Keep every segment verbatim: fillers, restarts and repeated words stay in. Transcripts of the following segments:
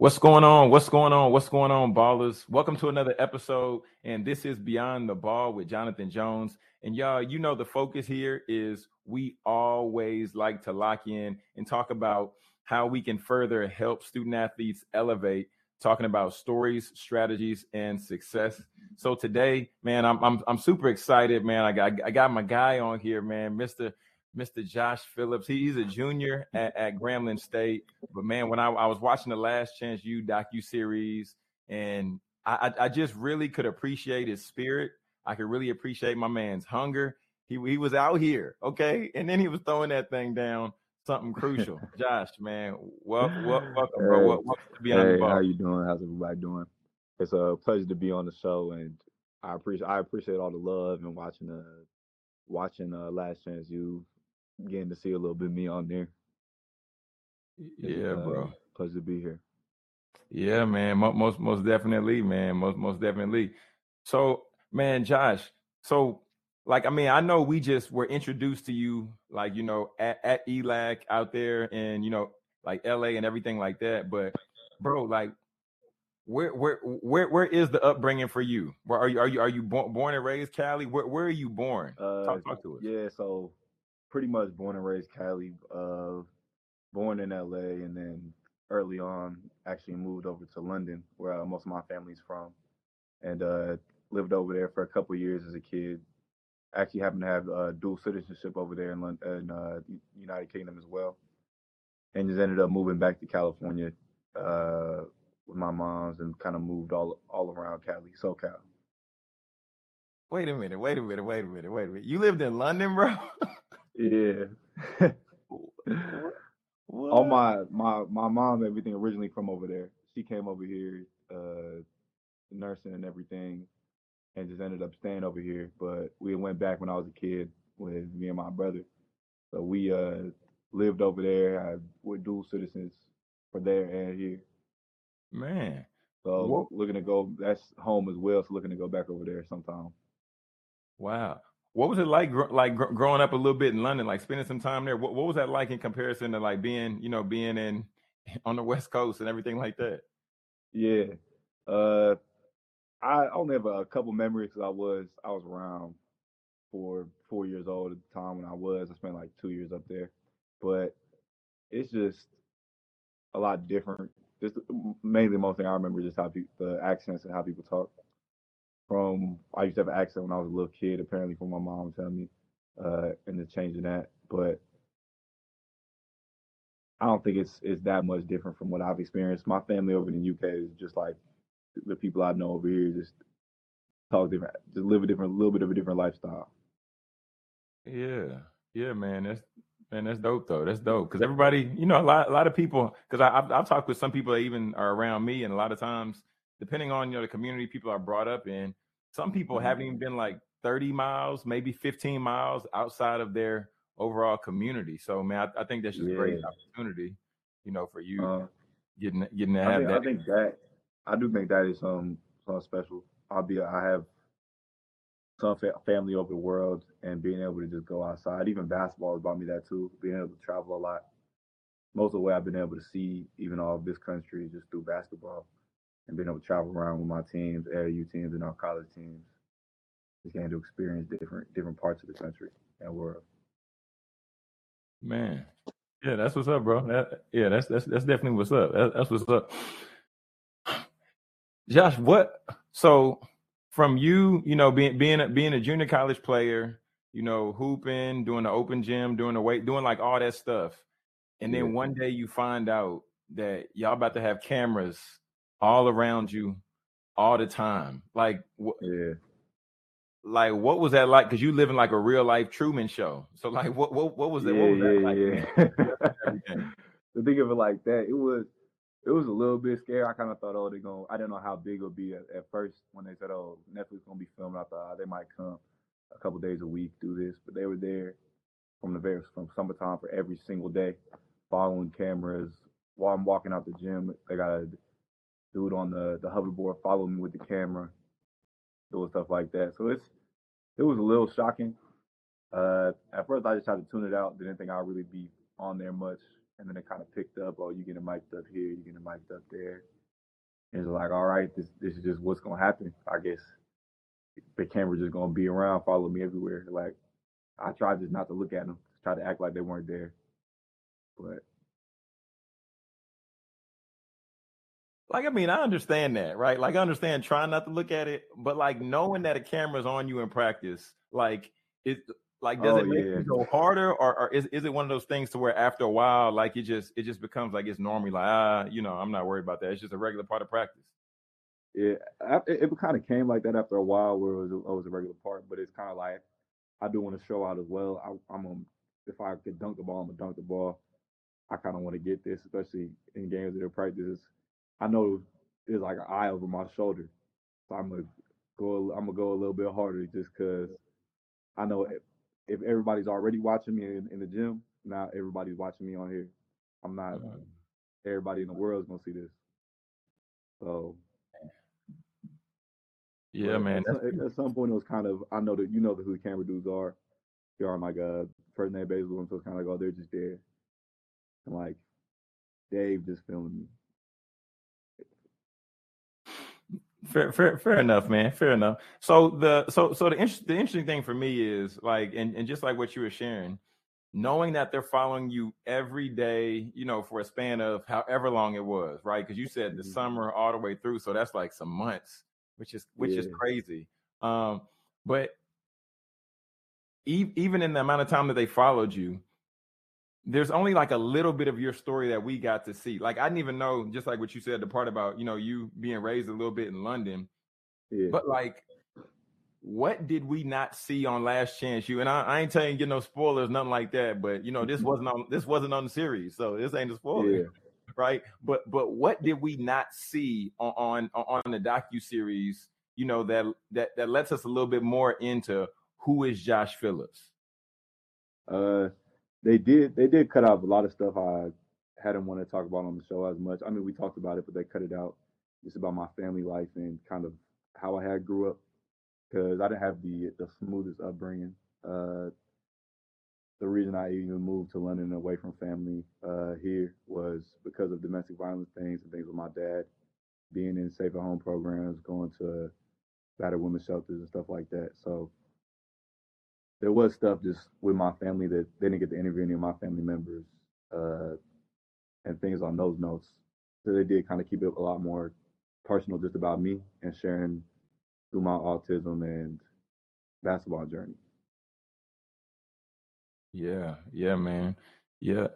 What's going on? What's going on? What's going on, ballers? Welcome to another episode, and this is Beyond the Ball with Jonathan Jones. And y'all, you know the focus here is we always like to lock in and talk about how we can further help student athletes elevate, talking about stories, strategies, and success. So today, man, I'm I'm, I'm super excited, man. I got I got my guy on here, man, Mister Mister Josh Phillips. He's a junior at, at Grambling State. But, man, when I, I was watching the Last Chance U docuseries, and I, I just really could appreciate his spirit. I could really appreciate my man's hunger. He, he was out here, okay? And then he was throwing that thing down, something crucial. Josh, man, welcome, welcome, welcome, bro. Welcome to Beyond hey, the Ball. How you doing? How's everybody doing? It's a pleasure to be on the show, and I appreciate I appreciate all the love and watching the watching uh, Last Chance U. Getting to see a little bit of me on there. Yeah, uh, bro. Pleasure to be here. Yeah, man. Most most definitely, man. Most most definitely. So, man, Josh. So, like, I mean, I know we just were introduced to you, like, you know, at, at E L A C out there, and you know, like L A and everything like that. But, bro, like, where where where where is the upbringing for you? Where are you? Are you are you born, born and raised Cali? Where where are you born? Uh, talk, talk to us. Yeah. So. Pretty much born and raised Cali, uh, born in L A, and then early on actually moved over to London, where uh, most of my family's from, and uh, lived over there for a couple of years as a kid. Actually happened to have uh, dual citizenship over there in London, in uh, United Kingdom as well, and just ended up moving back to California uh, with my mom's, and kind of moved all all around Cali, SoCal. Wait a minute! Wait a minute! Wait a minute! Wait a minute! You lived in London, bro? Yeah. All my, my my mom, everything originally from over there. She came over here, uh, nursing and everything, and just ended up staying over here. But we went back when I was a kid with me and my brother. So we uh, lived over there. I, we're dual citizens for there and here. Man. So Whoa. looking to go, that's home as well. So looking to go back over there sometime. Wow. What was it like, like growing up a little bit in London, like spending some time there? What, what was that like in comparison to like being, you know, being in on the West Coast and everything like that? Yeah, uh, I only have a couple memories. Cause I was I was around four four years old at the time when I was. I spent like two years up there, but it's just a lot different. Just mainly, the most thing I remember is just how people, the accents and how people talk. From I used to have an accent when I was a little kid, apparently from my mom telling me, uh, and the changing that. But I don't think it's it's that much different from what I've experienced. My family over in the U K is just like the people I know over here, just talk different, just live a different, little bit of a different lifestyle. Yeah, yeah, man, that's man, that's dope though. That's dope because everybody, you know, a lot a lot of people. Because I I've, I've talked with some people that even are around me, and a lot of times, depending on, you know, the community people are brought up in, some people haven't even been like thirty miles, maybe fifteen miles outside of their overall community. So, man, I, I think that's just yeah. a great opportunity, you know, for you um, getting getting to have I think, that. I think that I do think that is um something special. I'll be I have some fa- family over the world, and being able to just go outside. Even basketball has brought me that too. Being able to travel a lot. Most of the way I've been able to see even all of this country is just through basketball. And being able to travel around with my teams, A A U teams, and our college teams, just getting to experience different different parts of the country and world. Man, yeah, that's what's up, bro. That, yeah, that's that's that's definitely what's up. That, that's what's up. Josh, what? So from you, you know, being being a, being a junior college player, you know, hooping, doing the open gym, doing the weight, doing like all that stuff, and then yeah. one day you find out that y'all about to have cameras all around you all the time. Like, wh- yeah. like what was that like? Because you living like a real life Truman Show. So like, what what, what was that? Yeah, what was that yeah, like? Yeah. To think of it like that, it was it was a little bit scary. I kind of thought, oh, they're going to, I didn't know how big it would be at, at first when they said, oh, Netflix going to be filming. I thought, oh, they might come a couple days a week, do this. But they were there from the very, from summertime for every single day, following cameras. While I'm walking out the gym, they got a dude on the, the hoverboard followed me with the camera, doing stuff like that. So it's it was a little shocking. Uh, at first, I just tried to tune it out. Didn't think I'd really be on there much. And then it kind of picked up, oh, you're getting mic'd up here, you're getting mic'd up there. And it's like, all right, this this is just what's going to happen, I guess. The camera's just going to be around, follow me everywhere. Like, I tried just not to look at them, just try to act like they weren't there. But. Like, I mean, I understand that, right? Like, I understand trying not to look at it, but, like, knowing that a camera's on you in practice, like, it, like, does oh, it make yeah. you go harder, or, or is is it one of those things to where after a while, like, it just it just becomes, like, it's normally like, ah, you know, I'm not worried about that. It's just a regular part of practice. Yeah, I, it, it kind of came like that after a while where it was, it was a regular part, but it's kind of like I do want to show out as well. I, I'm gonna, if I could dunk the ball, I'm going to dunk the ball. I kind of want to get this, especially in games that are practices. I know there's like an eye over my shoulder, so I'm gonna go. I'm gonna go a little bit harder just because I know if, if everybody's already watching me in, in the gym, now everybody's watching me on here. I'm not. Mm-hmm. Everybody in the world's gonna see this. So yeah, man. At, at some point, it was kind of I know that you know who the camera dudes are. They are like a first name basis, so it's kind of like, oh, they're just there. And like Dave just filming me. Fair, fair, fair enough, man. Fair enough. So the so so the inter- the interesting thing for me is like, and, and just like what you were sharing, knowing that they're following you every day, you know, for a span of however long it was, right? Because you said the mm-hmm. summer all the way through, so that's like some months, which is which yeah. is crazy. Um, but e- even in the amount of time that they followed you, there's only like a little bit of your story that we got to see. Like, I didn't even know, just like what you said, the part about, you know, you being raised a little bit in London, yeah. but like, what did we not see on Last Chance U? And I, I ain't telling you, get no spoilers, nothing like that, but you know, this wasn't on, this wasn't on the series. So this ain't a spoiler, yeah. right? But, but what did we not see on, on, on the docuseries, you know, that, that, that lets us a little bit more into who is Josh Phillips? Uh, They did they did cut out a lot of stuff I hadn't wanted to talk about on the show as much. I mean, we talked about it, but they cut it out. It's about my family life and kind of how I had grew up, because I didn't have the, the smoothest upbringing. Uh, the reason I even moved to London away from family uh, here was because of domestic violence things and things with my dad, being in safe-at-home programs, going to battered women's shelters and stuff like that. So there was stuff just with my family that they didn't get to interview any of my family members uh, and things on those notes. So they did kind of keep it a lot more personal just about me and sharing through my autism and basketball journey. Yeah, yeah, man. Yeah.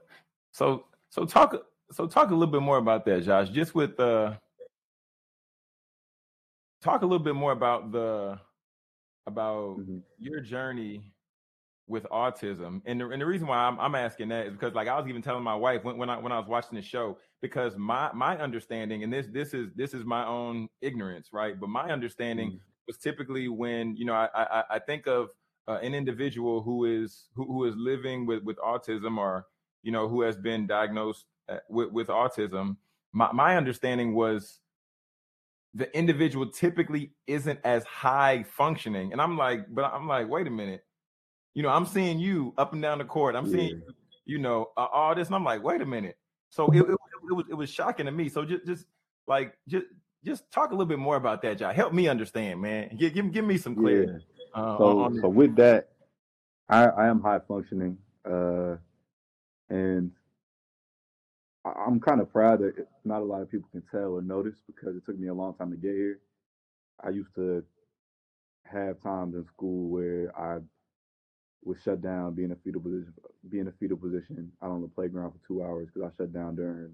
So so talk so talk a little bit more about that, Josh. Just with uh talk a little bit more about the about mm-hmm. your journey with autism, and the, and the reason why I'm, I'm asking that is because, like, I was even telling my wife when, when I when I was watching the show, because my my understanding, and this this is this is my own ignorance, right? But my understanding mm-hmm. was typically when, you know, I I, I think of uh, an individual who is who, who is living with, with autism, or you know, who has been diagnosed with with autism. My my understanding was the individual typically isn't as high functioning. And I'm like, but I'm like, wait a minute. You know, I'm seeing you up and down the court. I'm yeah. seeing, you, you know, uh, all this. And I'm like, wait a minute. So it, it, it was it was shocking to me. So just, just like, just just talk a little bit more about that, Josh. Help me understand, man. Give, give, give me some clarity. Yeah. Uh, so, on, on so with that, I, I am high functioning. Uh, and I'm kind of proud that not a lot of people can tell or notice, because it took me a long time to get here. I used to have times in school where I was shut down, being a fetal position, being a fetal position out on the playground for two hours because I shut down during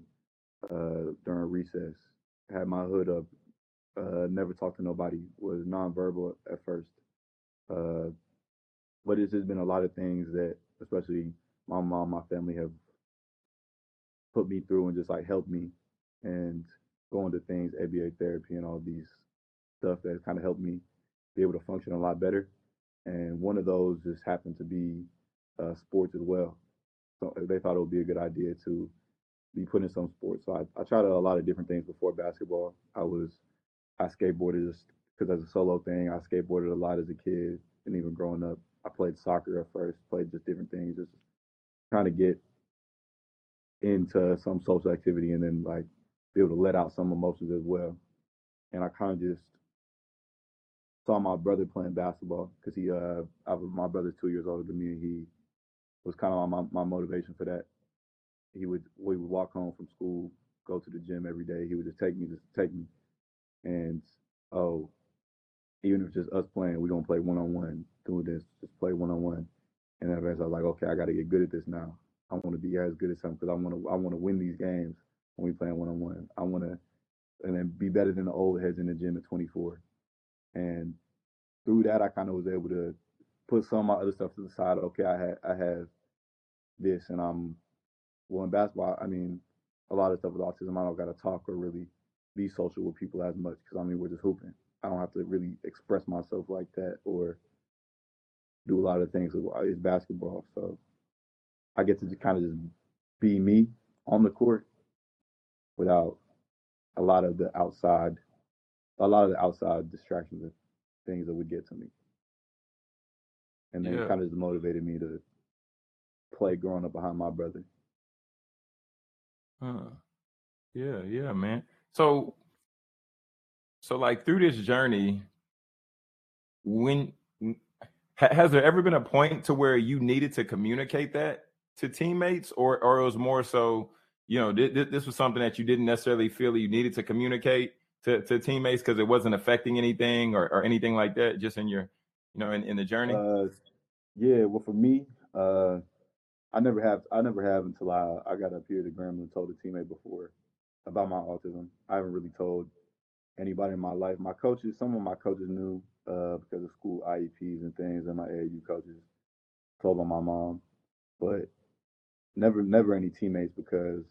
uh, during recess. Had my hood up, uh, never talked to nobody. Was nonverbal at first, uh, but it's just been a lot of things that, especially my mom, my family have put me through and just like help me, and going to things, A B A therapy and all these stuff that kind of helped me be able to function a lot better. And one of those just happened to be uh, sports as well. So they thought it would be a good idea to be put in some sports. So I, I tried a lot of different things before basketball. I was, I skateboarded just because as a solo thing, I skateboarded a lot as a kid and even growing up. I played soccer at first, played just different things, just trying to get into some social activity and then like be able to let out some emotions as well. And I kind of just saw my brother playing basketball because he, uh, I, my brother's two years older than me, and he was kind of my, my motivation for that. He would, we would walk home from school, go to the gym every day. He would just take me, just take me. And, oh, even if it's just us playing, we're going to play one-on-one, doing this, just play one-on-one. And then I was like, okay, I got to get good at this now. I want to be as good at something because I want to I want to win these games when we playing one-on-one. I want to and then be better than the old heads in the gym at twenty-four. And through that, I kind of was able to put some of my other stuff to the side. Okay, I, ha- I have this, and I'm well, in basketball, I mean, a lot of stuff with autism, I don't got to talk or really be social with people as much because, I mean, we're just hooping. I don't have to really express myself like that or do a lot of things. It's basketball, so I get to just kind of just be me on the court without a lot of the outside, a lot of the outside distractions and things that would get to me. And then yeah. It kind of just motivated me to play growing up behind my brother. Huh. Yeah, yeah, man. So, so like through this journey, when has there ever been a point to where you needed to communicate that to teammates, or or it was more so, you know, th- this was something that you didn't necessarily feel you needed to communicate to, to teammates because it wasn't affecting anything or, or anything like that, just in your, you know, in, in the journey? Uh, yeah, well, for me, uh, I never have. I never have until I, I got up here to Grambling and told a teammate before about my autism. I haven't really told anybody in my life. My coaches, some of my coaches knew uh, because of school I E Ps and things, and my A A U coaches told on my mom, but never, never any teammates because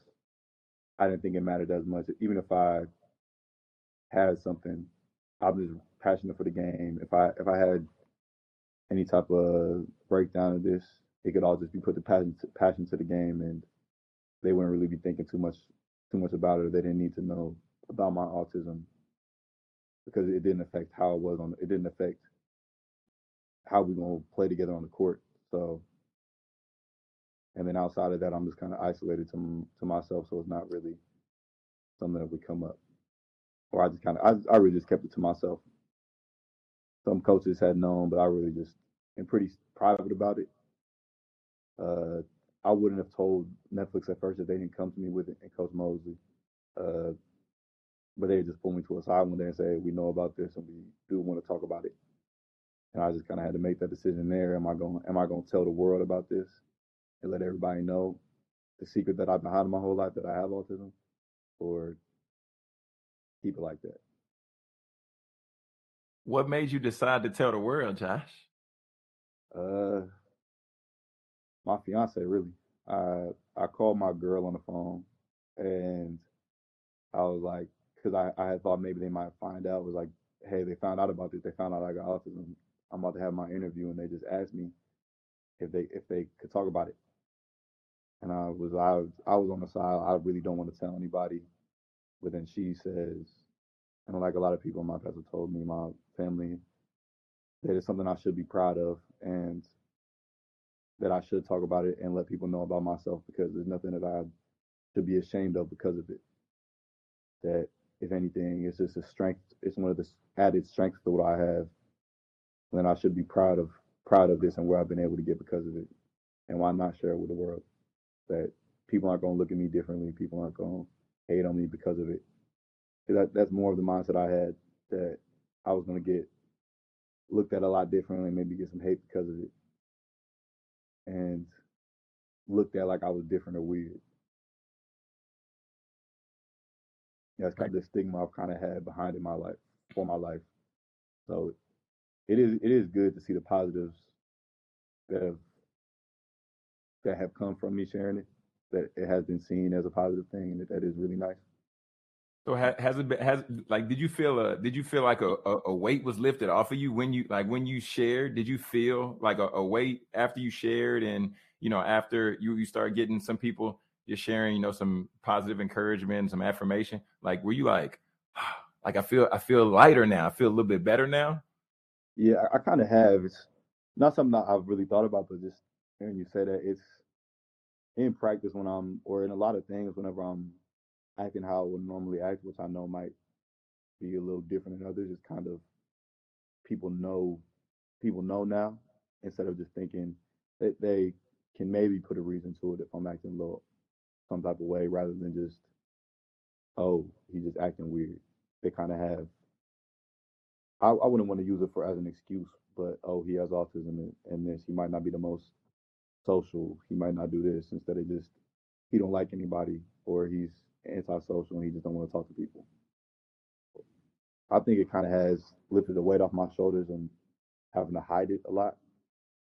I didn't think it mattered as much. Even if I had something, I'm just passionate for the game. If I if I had any type of breakdown of this, it could all just be put the passion to, passion to the game, and they wouldn't really be thinking too much too much about it. Or they didn't need to know about my autism because it didn't affect how it was on. It didn't affect how we gonna play together on the court. So, and then outside of that, I'm just kind of isolated to to myself. So it's not really something that would come up. Or I just kind of I I really just kept it to myself. Some coaches had known, but I really just am pretty private about it. Uh, I wouldn't have told Netflix at first if they didn't come to me with it and Coach Mosley. Uh, but they just pulled me to a side one day and say, we know about this and we do want to talk about it. And I just kind of had to make that decision there. Am I going am I going to tell the world about this and let everybody know the secret that I've been hiding my whole life, that I have autism, or keep it like that? What made you decide to tell the world, Josh? Uh... My fiance, really. I I called my girl on the phone, and I was like, because I, I had thought maybe they might find out. It was like, hey, they found out about this. They found out I got autism. I'm about to have my interview, and they just asked me if they if they could talk about it. And I was I I was on the side. I really don't want to tell anybody. But then she says, and like a lot of people in my past have told me, my family, that it's something I should be proud of, and that I should talk about it and let people know about myself because there's nothing that I should be ashamed of because of it. That, if anything, it's just a strength. It's one of the added strengths that I have. And I should be proud of proud of this and where I've been able to get because of it. And why not share it with the world? That people aren't going to look at me differently. People aren't going to hate on me because of it. That, that's more of the mindset I had, that I was going to get looked at a lot differently and maybe get some hate because of it. And looked at like I was different or weird. That's kind of the stigma I've kind of had behind in my life, for my life. So it is it is good to see the positives that have, that have come from me sharing it, that it has been seen as a positive thing, and that, that is really nice. So has it been, has like did you feel a did you feel like a, a weight was lifted off of you when you like when you shared? Did you feel like a, a weight after you shared, and you know after you you start getting some people you're sharing, you know, some positive encouragement, some affirmation? Like were you like like I feel I feel lighter now, I feel a little bit better now? Yeah, I, I kind of have. It's not something that I've really thought about, but just hearing you say that, it's in practice when I'm, or in a lot of things, whenever I'm acting how I would normally act, which I know might be a little different than others, is kind of people know, people know now, instead of just thinking that they can maybe put a reason to it if I'm acting a little some type of way, rather than just, oh, he's just acting weird. They kind of have, I, I wouldn't want to use it for as an excuse, but oh, he has autism and, and this, he might not be the most social, he might not do this, instead of just, he don't like anybody, or he's antisocial and he just don't want to talk to people. I think it kind of has lifted the weight off my shoulders and having to hide it a lot,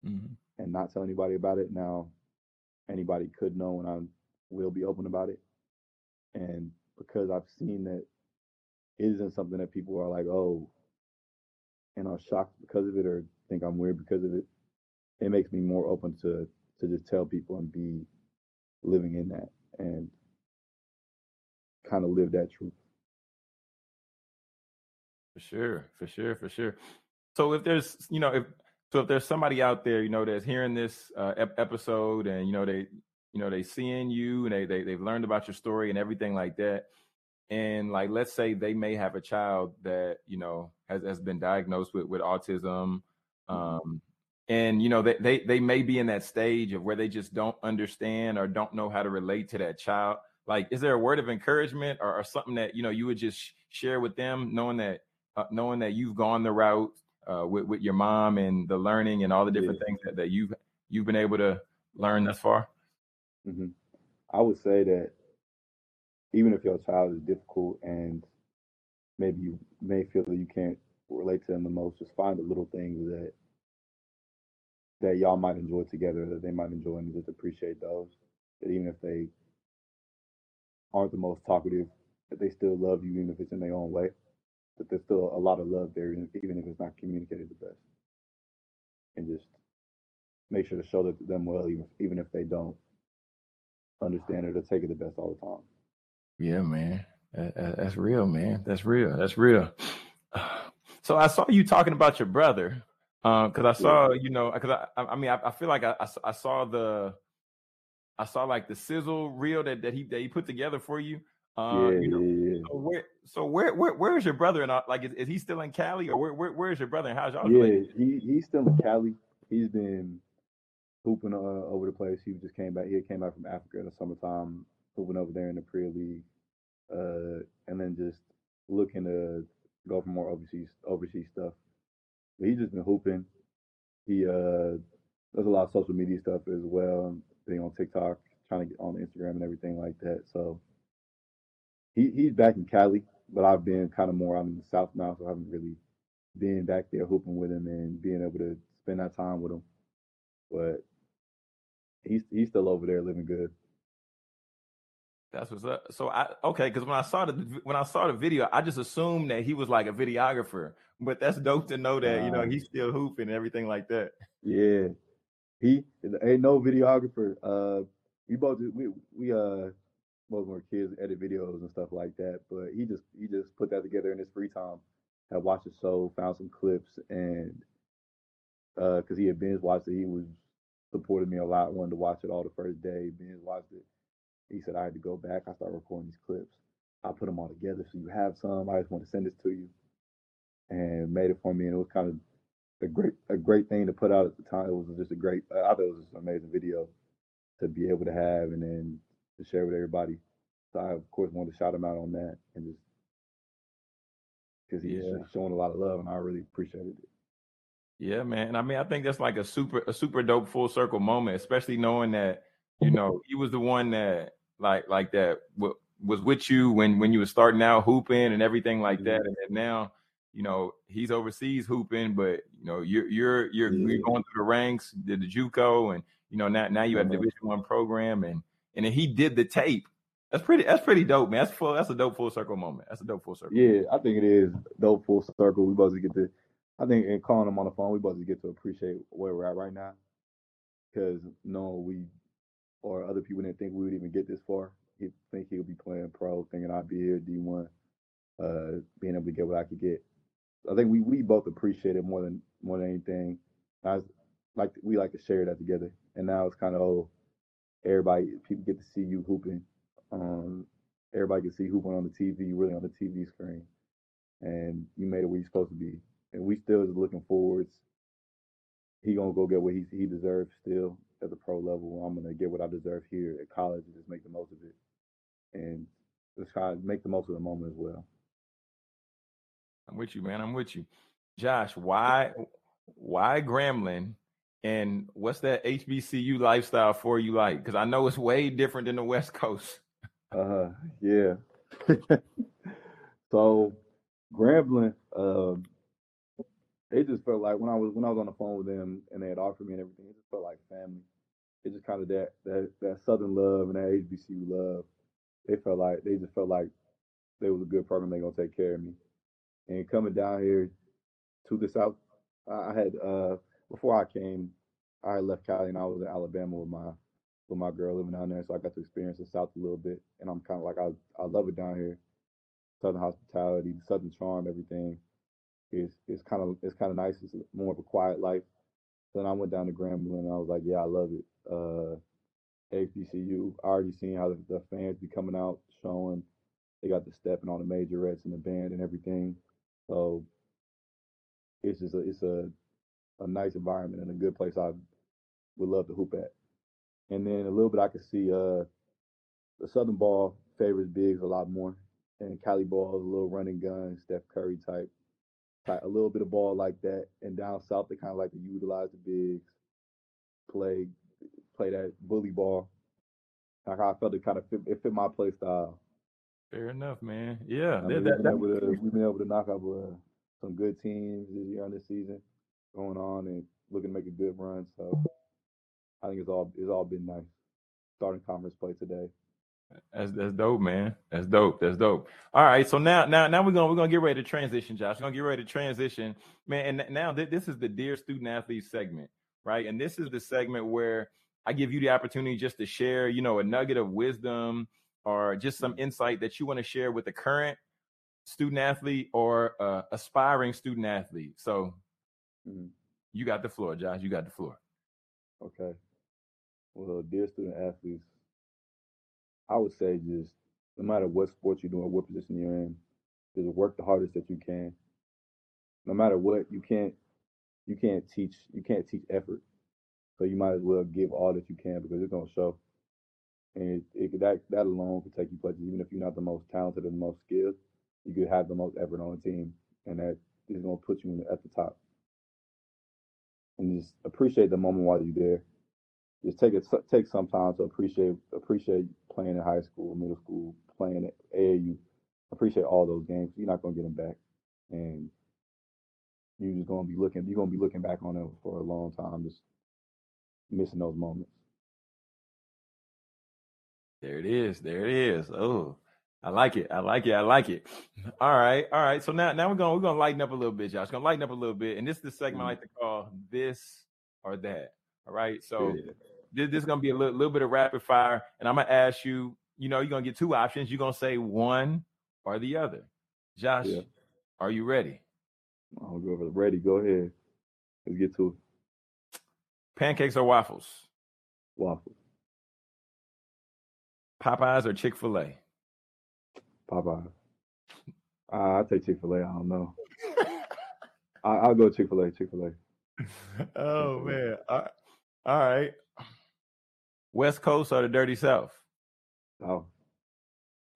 mm-hmm. and not tell anybody about it. Now, anybody could know, and I will be open about it. And because I've seen that it isn't something that people are like, oh, and are shocked because of it, or think I'm weird because of it, it makes me more open to to just tell people and be living in that and kind of live that truth. For sure, for sure, for sure. So if there's, you know, if so if there's somebody out there, you know, that's hearing this uh, ep- episode and, you know, they, you know, they seeing you and they, they, they've learned about your story and everything like that. And like, let's say they may have a child that, you know, has, has been diagnosed with, with autism. Um, and, you know, they, they, they may be in that stage of where they just don't understand or don't know how to relate to that child. Like, is there a word of encouragement or, or something that, you know, you would just sh- share with them, knowing that, uh, knowing that you've gone the route uh, with, with your mom and the learning and all the different yeah. things that, that you've, you've been able to learn thus far? Mm-hmm. I would say that even if your child is difficult and maybe you may feel that you can't relate to them the most, just find the little things that that y'all might enjoy together, that they might enjoy, and just appreciate those. That even if they aren't the most talkative, that they still love you, even if it's in their own way. That there's still a lot of love there, even if it's not communicated the best. And just make sure to show that to them well, even, even if they don't understand it or take it the best all the time. Yeah, man. That, that's real, man. That's real. That's real. So I saw you talking about your brother, because um, I saw, you know, because I, I mean, I, I feel like I, I saw the, I saw like the sizzle reel that, that he that he put together for you. Um, yeah, you know, yeah, yeah. So where, so where, where, where is your brother? And like, is, is he still in Cali, or where, where, where is your brother? And how's y'all? Yeah, he, he's still in Cali. He's been hooping uh, over the place. He just came back. He came back from Africa in the summertime, hooping over there in the Premier League, uh, and then just looking to go for more overseas overseas stuff. But he's just been hooping. He uh, does a lot of social media stuff as well, being on TikTok, trying to get on Instagram and everything like that. So he he's back in Cali, but I've been kind of more out in the South now, so I haven't really been back there hooping with him and being able to spend that time with him. But he's he's still over there living good. That's what's up. So I okay, because when I saw the when I saw the video, I just assumed that he was like a videographer. But that's dope to know that, you know, he's still hooping and everything like that. Yeah, he ain't no videographer. Uh, we both we we uh both were kids, edit videos and stuff like that. But he just he just put that together in his free time. Had watched the show, found some clips, and uh, because he had binge watched it, he was supported me a lot. Wanted to watch it all the first day. Binge watched it. He said, I had to go back. I started recording these clips. I put them all together so you have some. I just want to send this to you. And made it for me. And it was kind of a great a great thing to put out at the time. It was just a great, I thought it was just an amazing video to be able to have and then to share with everybody. So I, of course, wanted to shout him out on that. And just because he's yeah. showing a lot of love, and I really appreciated it. Yeah, man. And I mean, I think that's like a super, a super dope full circle moment, especially knowing that, you know, he was the one that, like like that w- was with you when when you were starting out hooping and everything like that, and then now, you know, he's overseas hooping, but you know you're you're you're, yeah. you're going through the ranks, did the JUCO, and you know now now you have a Division One program, and and then he did the tape. That's pretty that's pretty dope, man. That's full that's a dope full circle moment. That's a dope full circle. Yeah, I think it is dope full circle. We both get to, I think, in calling him on the phone, we both get to appreciate where we're at right now, because no, we. or other people didn't think we would even get this far. He think he would be playing pro, thinking I'd be here, D one, uh, being able to get what I could get. I think we, we both appreciate it more than more than anything. I was, like we like to share that together. And now it's kind of, oh, everybody, people get to see you hooping. Um, everybody can see hooping on the T V, really on the T V screen. And you made it where you're supposed to be. And we still is looking forwards. He gonna go get what he he deserves still at the pro level. I'm gonna get what I deserve here at college and just make the most of it. And just try to make the most of the moment as well. I'm with you, man. I'm with you. Josh, why why Grambling? And what's that H B C U lifestyle for you like? Because I know it's way different than the West Coast. uh, yeah. So Grambling, um, it just felt like when I was when I was on the phone with them and they had offered me and everything, it just felt like family. It just kind of that that that Southern love and that H B C U love. They felt like they just felt like they was a good program. They gonna take care of me. And coming down here to the South, I had. Uh, Before I came, I left Cali and I was in Alabama with my with my girl living down there, so I got to experience the South a little bit. And I'm kind of like, I I love it down here. Southern hospitality, the Southern charm, everything. It's it's kind of it's kind of nice. It's more of a quiet life. So then I went down to Grambling and I was like, yeah, I love it. Uh, H B C U, I already seen how the, the fans be coming out, showing. They got the step and all the majorettes and the band and everything. So it's just a, it's a a nice environment and a good place I would love to hoop at. And then a little bit I could see uh, the Southern ball favors bigs a lot more, and Cali ball is a little running gun, Steph Curry type, type, a little bit of ball like that. And down South they kind of like to utilize the bigs, play play that bully ball. Like I felt it kind of fit, it fit my play style. Fair enough, man. Yeah, I mean, that, that, we've, been that, to, we've been able to knock out uh, some good teams this year on this season. Going on and looking to make a good run, so I think it's all it's all been nice. Starting conference play today. That's that's dope, man. That's dope. That's dope. All right, so now now now we're gonna we're gonna get ready to transition, Josh. We're gonna get ready to transition, man. And now th- this is the Dear Student Athlete segment, right? And this is the segment where I give you the opportunity just to share, you know, a nugget of wisdom or just some insight that you want to share with the current student athlete or uh, aspiring student athlete. So. Mm-hmm. You got the floor, Josh. You got the floor. Okay. Well, dear student athletes, I would say just no matter what sport you're doing, what position you're in, just work the hardest that you can. No matter what, you can't you can't teach you can't teach effort. So you might as well give all that you can because it's gonna show. And it, it, that that alone could take you places. Even if you're not the most talented or the most skilled, you could have the most effort on the team, and that is gonna put you in the, at the top. And just appreciate the moment while you're there. Just take it, take some time to appreciate appreciate playing in high school, middle school, playing at A A U. Appreciate all those games. You're not gonna get them back, and you're just gonna be looking. You're gonna be looking back on them for a long time, just missing those moments. There it is. There it is. Oh, I like it. I like it. I like it. All right. All right. So now, now we're gonna we're gonna lighten up a little bit, Josh. Gonna lighten up a little bit, and this is the segment mm-hmm. I like to call "This or That." All right. So yeah. this, this is gonna be a little, little bit of rapid fire, and I'm gonna ask you. You know, you're gonna get two options. You're gonna say one or the other. Josh, yeah. Are you ready? I'll go over the ready. Go ahead. Let's get to it. Pancakes or waffles? Waffles. Popeyes or Chick-fil-A? Popeyes. Uh, I'll take Chick-fil-A. I don't know. I, I'll go Chick-fil-A. Chick-fil-A. Oh, Chick-fil-A. Man. All right. All right. West Coast or the Dirty South? South.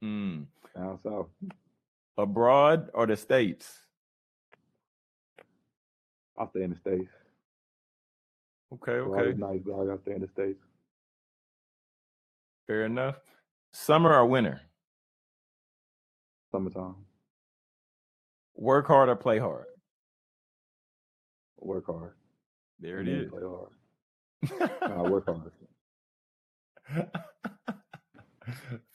Mm. Down South. Abroad or the States? I'll stay in the States. Okay, okay. It's nice, but I'll stay in the States. Fair enough. Summer or winter? Summertime. Work hard or play hard? Work hard. There it is. Play hard. I work hard.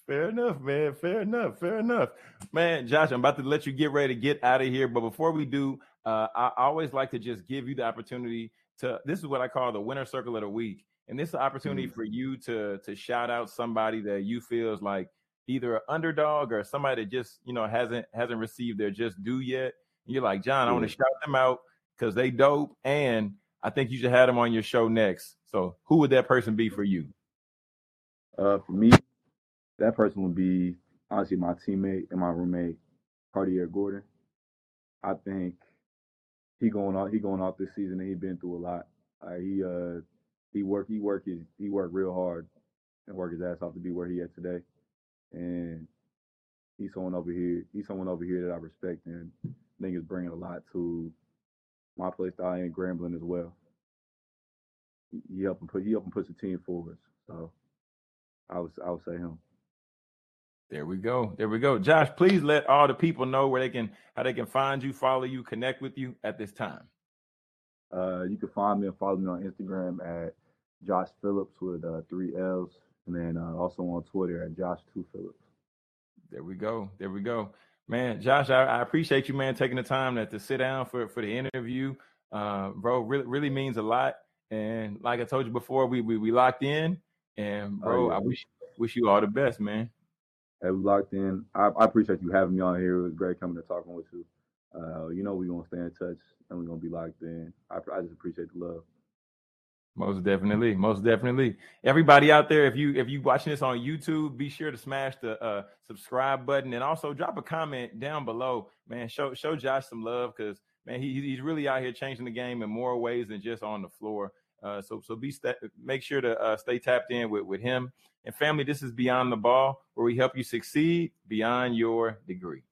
Fair enough, man. Fair enough. Fair enough. Man, Josh, I'm about to let you get ready to get out of here. But before we do, uh, I always like to just give you the opportunity to, this is what I call the Winner Circle of the Week. And this is an opportunity mm-hmm. for you to, to shout out somebody that you feel is like, either an underdog or somebody that just, you know, hasn't hasn't received their just due yet. And you're like, John, I want to shout them out because they dope, and I think you should have them on your show next. So who would that person be for you? Uh, for me, that person would be honestly my teammate and my roommate, Cartier Gordon. I think he going off he going off this season, and he's been through a lot. Uh, he uh he worked he worked his, he worked real hard and worked his ass off to be where he at today. And he's someone over here he's someone over here that I respect, and I think is bringing a lot to my play style and Grambling as well. He helped and put he helped and push the team forward. So I would I would say him. There we go. There we go. Josh, please let all the people know where they can, how they can find you, follow you, connect with you at this time. Uh, you can find me and follow me on Instagram at Josh Phillips with uh, three L's, and then uh, also on Twitter at Josh Two Phillips. There we go. There we go, man. Josh, I, I appreciate you, man, taking the time to, to sit down for, for the interview, uh, bro. Really, really means a lot. And like I told you before, we we, we locked in, and bro, oh, yeah. I wish wish you all the best, man. Hey, we locked in. I, I appreciate you having me on here. It was great coming and talking with you. Uh, you know, we're going to stay in touch, and we're going to be locked in. I, I just appreciate the love. Most definitely. Most definitely. Everybody out there, if you if you watching this on YouTube, be sure to smash the uh, subscribe button, and also drop a comment down below. Man, show show Josh some love, because, man, he, he's really out here changing the game in more ways than just on the floor. Uh, so so be st- make sure to uh, stay tapped in with, with him. And family, this is Beyond the Ball, where we help you succeed beyond your degree.